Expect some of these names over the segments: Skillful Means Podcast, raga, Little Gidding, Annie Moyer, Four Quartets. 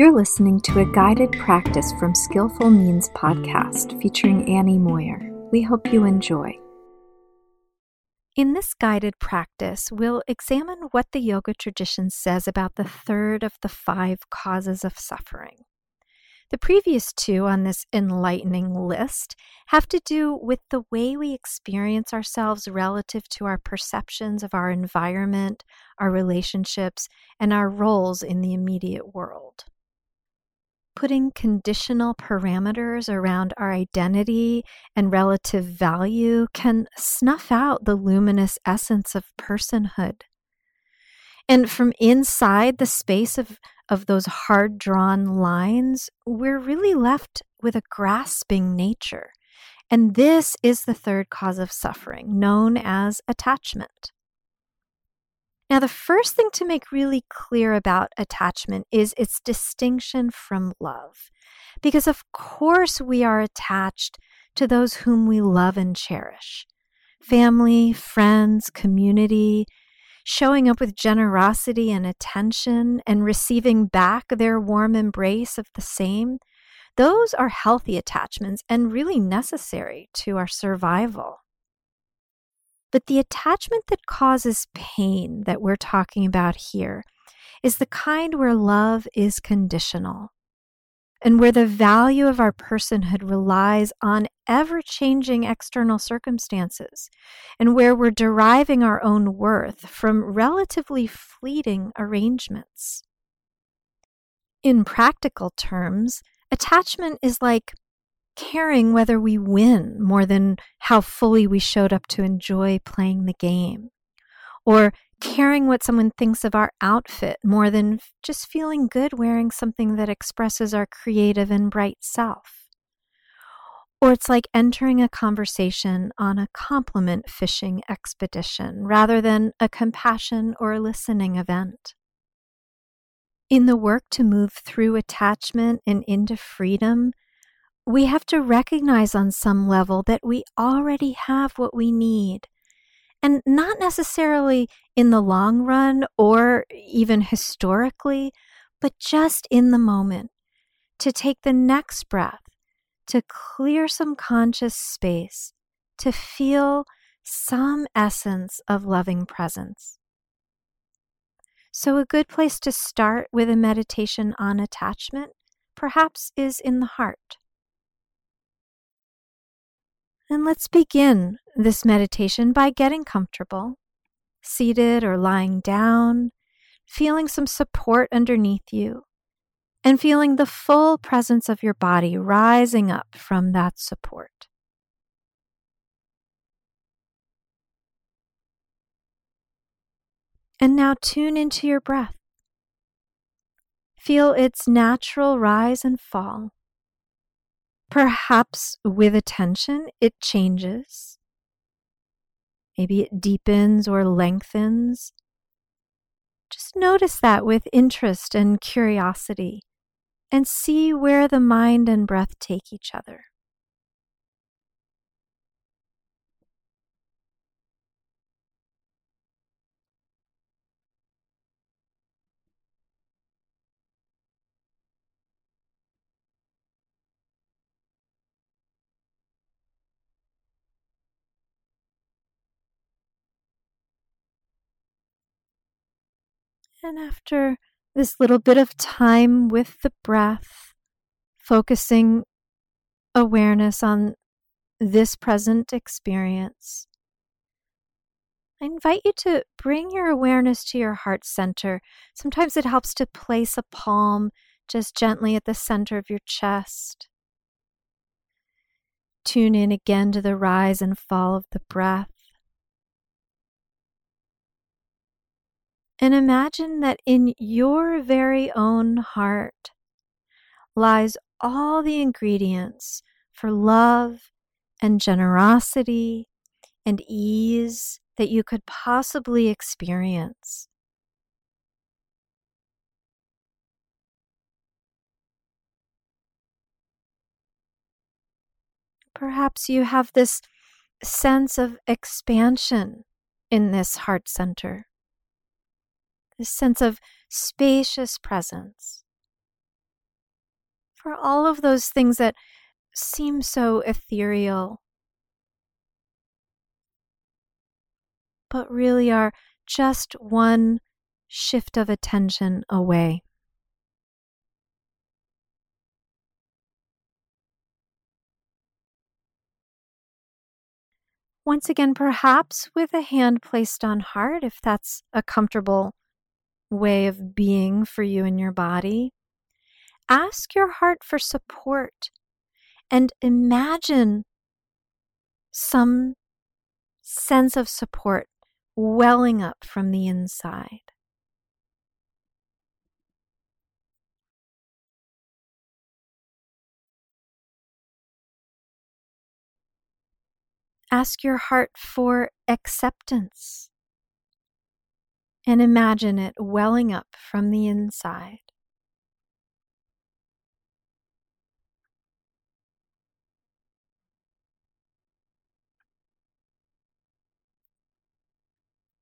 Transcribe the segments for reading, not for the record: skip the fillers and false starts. You're listening to a guided practice from Skillful Means Podcast featuring Annie Moyer. We hope you enjoy. In this guided practice, we'll examine what the yoga tradition says about the third of the five causes of suffering. The previous two on this enlightening list have to do with the way we experience ourselves relative to our perceptions of our environment, our relationships, and our roles in the immediate world. Putting conditional parameters around our identity and relative value can snuff out the luminous essence of personhood. And from inside the space of those hard-drawn lines, we're really left with a grasping nature. And this is the third cause of suffering, known as attachment. Now, the first thing to make really clear about attachment is its distinction from love, because of course we are attached to those whom we love and cherish. Family, friends, community, showing up with generosity and attention and receiving back their warm embrace of the same, those are healthy attachments and really necessary to our survival. But the attachment that causes pain that we're talking about here is the kind where love is conditional and where the value of our personhood relies on ever-changing external circumstances and where we're deriving our own worth from relatively fleeting arrangements. In practical terms, attachment is like caring whether we win more than how fully we showed up to enjoy playing the game, or caring what someone thinks of our outfit more than just feeling good wearing something that expresses our creative and bright self. Or it's like entering a conversation on a compliment fishing expedition rather than a compassion or listening event. In the work to move through attachment and into freedom, we have to recognize on some level that we already have what we need, and not necessarily in the long run or even historically, but just in the moment, to take the next breath, to clear some conscious space, to feel some essence of loving presence. So a good place to start with a meditation on attachment, perhaps, is in the heart. And let's begin this meditation by getting comfortable, seated or lying down, feeling some support underneath you, and feeling the full presence of your body rising up from that support. And now tune into your breath. Feel its natural rise and fall. Perhaps with attention, it changes. Maybe it deepens or lengthens. Just notice that with interest and curiosity, and see where the mind and breath take each other. And after this little bit of time with the breath, focusing awareness on this present experience, I invite you to bring your awareness to your heart center. Sometimes it helps to place a palm just gently at the center of your chest. Tune in again to the rise and fall of the breath. And imagine that in your very own heart lies all the ingredients for love and generosity and ease that you could possibly experience. Perhaps you have this sense of expansion in this heart center. This sense of spacious presence, for all of those things that seem so ethereal, but really are just one shift of attention away. Once again, perhaps with a hand placed on heart, if that's a comfortable way of being for you and your body, ask your heart for support and imagine some sense of support welling up from the inside. Ask your heart for acceptance and imagine it welling up from the inside.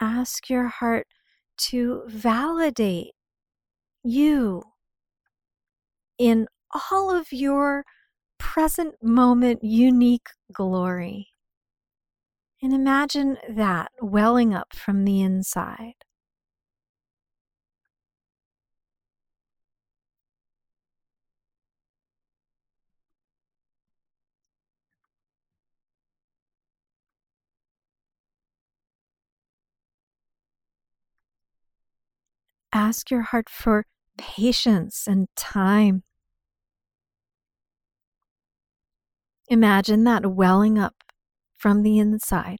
Ask your heart to validate you in all of your present moment unique glory. And imagine that welling up from the inside. Ask your heart for patience and time. Imagine that welling up from the inside.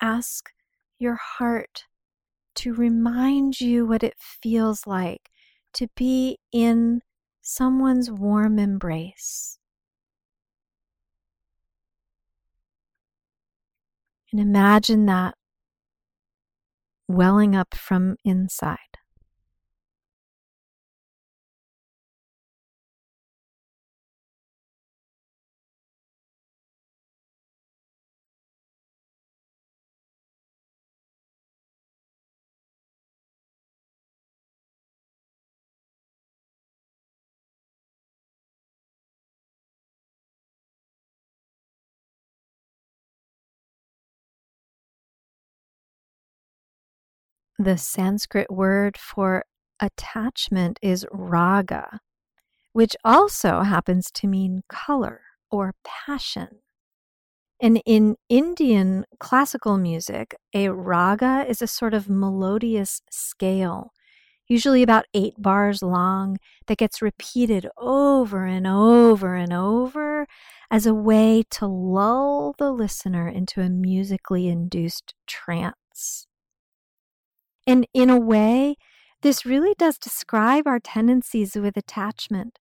Ask your heart to remind you what it feels like to be in someone's warm embrace. And imagine that welling up from inside. The Sanskrit word for attachment is raga, which also happens to mean color or passion. And in Indian classical music, a raga is a sort of melodious scale, usually about 8 bars long, that gets repeated over and over and over as a way to lull the listener into a musically induced trance. And in a way, this really does describe our tendencies with attachment.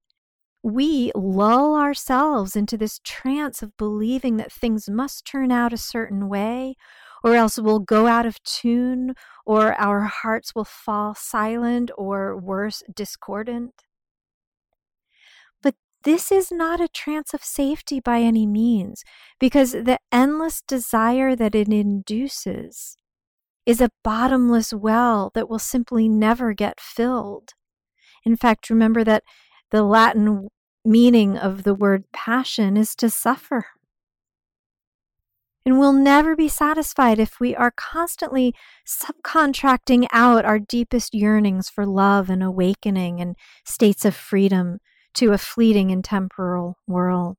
We lull ourselves into this trance of believing that things must turn out a certain way, or else we'll go out of tune, or our hearts will fall silent, or worse, discordant. But this is not a trance of safety by any means, because the endless desire that it induces is a bottomless well that will simply never get filled. In fact, remember that the Latin meaning of the word passion is to suffer. And we'll never be satisfied if we are constantly subcontracting out our deepest yearnings for love and awakening and states of freedom to a fleeting and temporal world.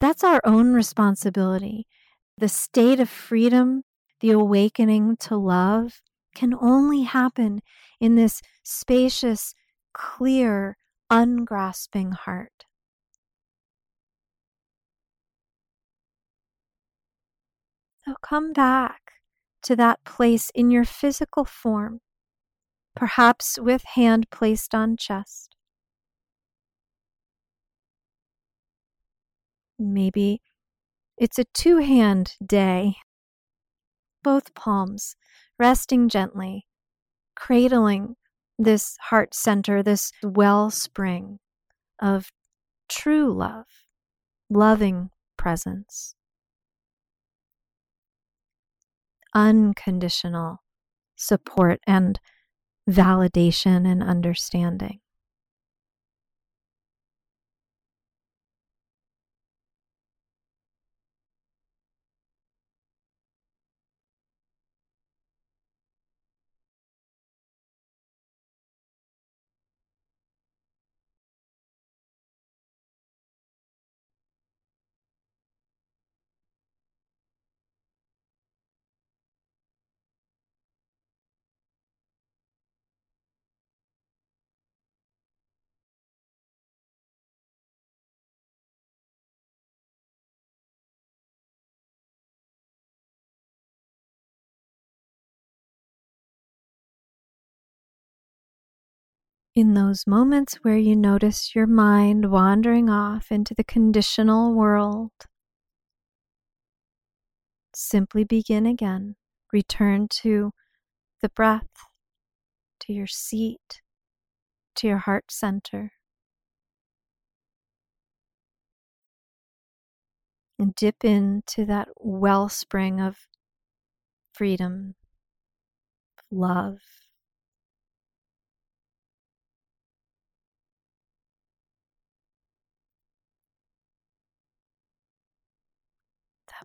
That's our own responsibility. The state of freedom, the awakening to love, can only happen in this spacious, clear, ungrasping heart. So come back to that place in your physical form, perhaps with hand placed on chest. Maybe it's a 2-hand day, both palms resting gently cradling this heart center, this wellspring of true love, loving presence, unconditional support and validation and understanding. In those moments where you notice your mind wandering off into the conditional world, simply begin again. Return to the breath, to your seat, to your heart center. And dip into that wellspring of freedom, love.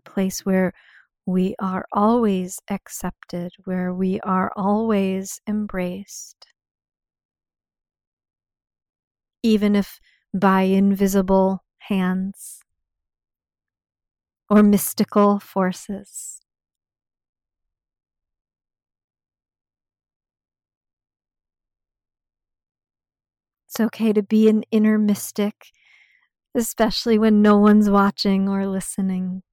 Place where we are always accepted, where we are always embraced. Even if by invisible hands or mystical forces. It's okay to be an inner mystic, especially when no one's watching or listening.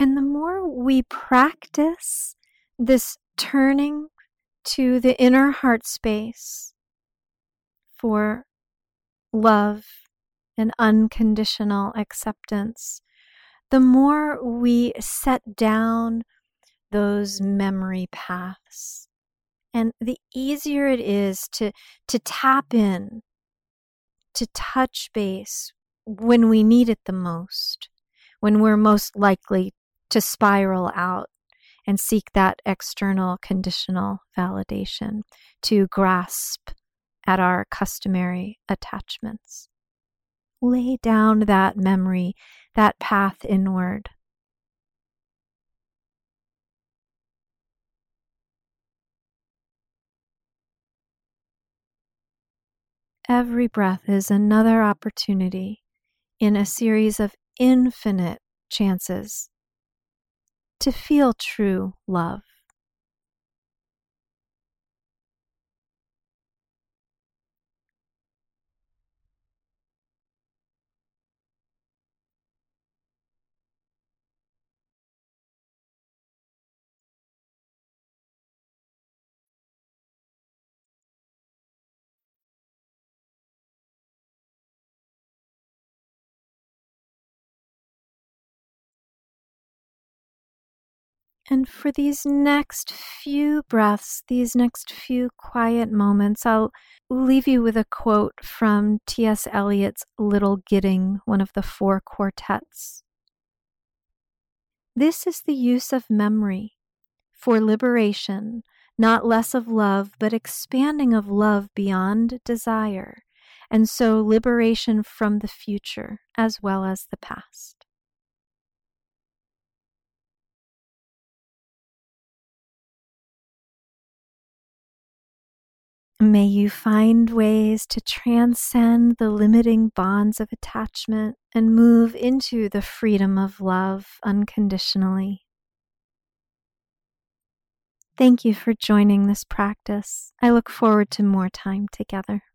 And the more we practice this turning to the inner heart space for love and unconditional acceptance, the more we set down those memory paths. And the easier it is to tap in, to touch base when we need it the most, when we're most likely to spiral out and seek that external conditional validation, to grasp at our customary attachments. Lay down that memory, that path inward. Every breath is another opportunity in a series of infinite chances to feel true love. And for these next few breaths, these next few quiet moments, I'll leave you with a quote from T.S. Eliot's Little Gidding, one of the Four Quartets. This is the use of memory for liberation, not less of love, but expanding of love beyond desire, and so liberation from the future as well as the past. May you find ways to transcend the limiting bonds of attachment and move into the freedom of love unconditionally. Thank you for joining this practice. I look forward to more time together.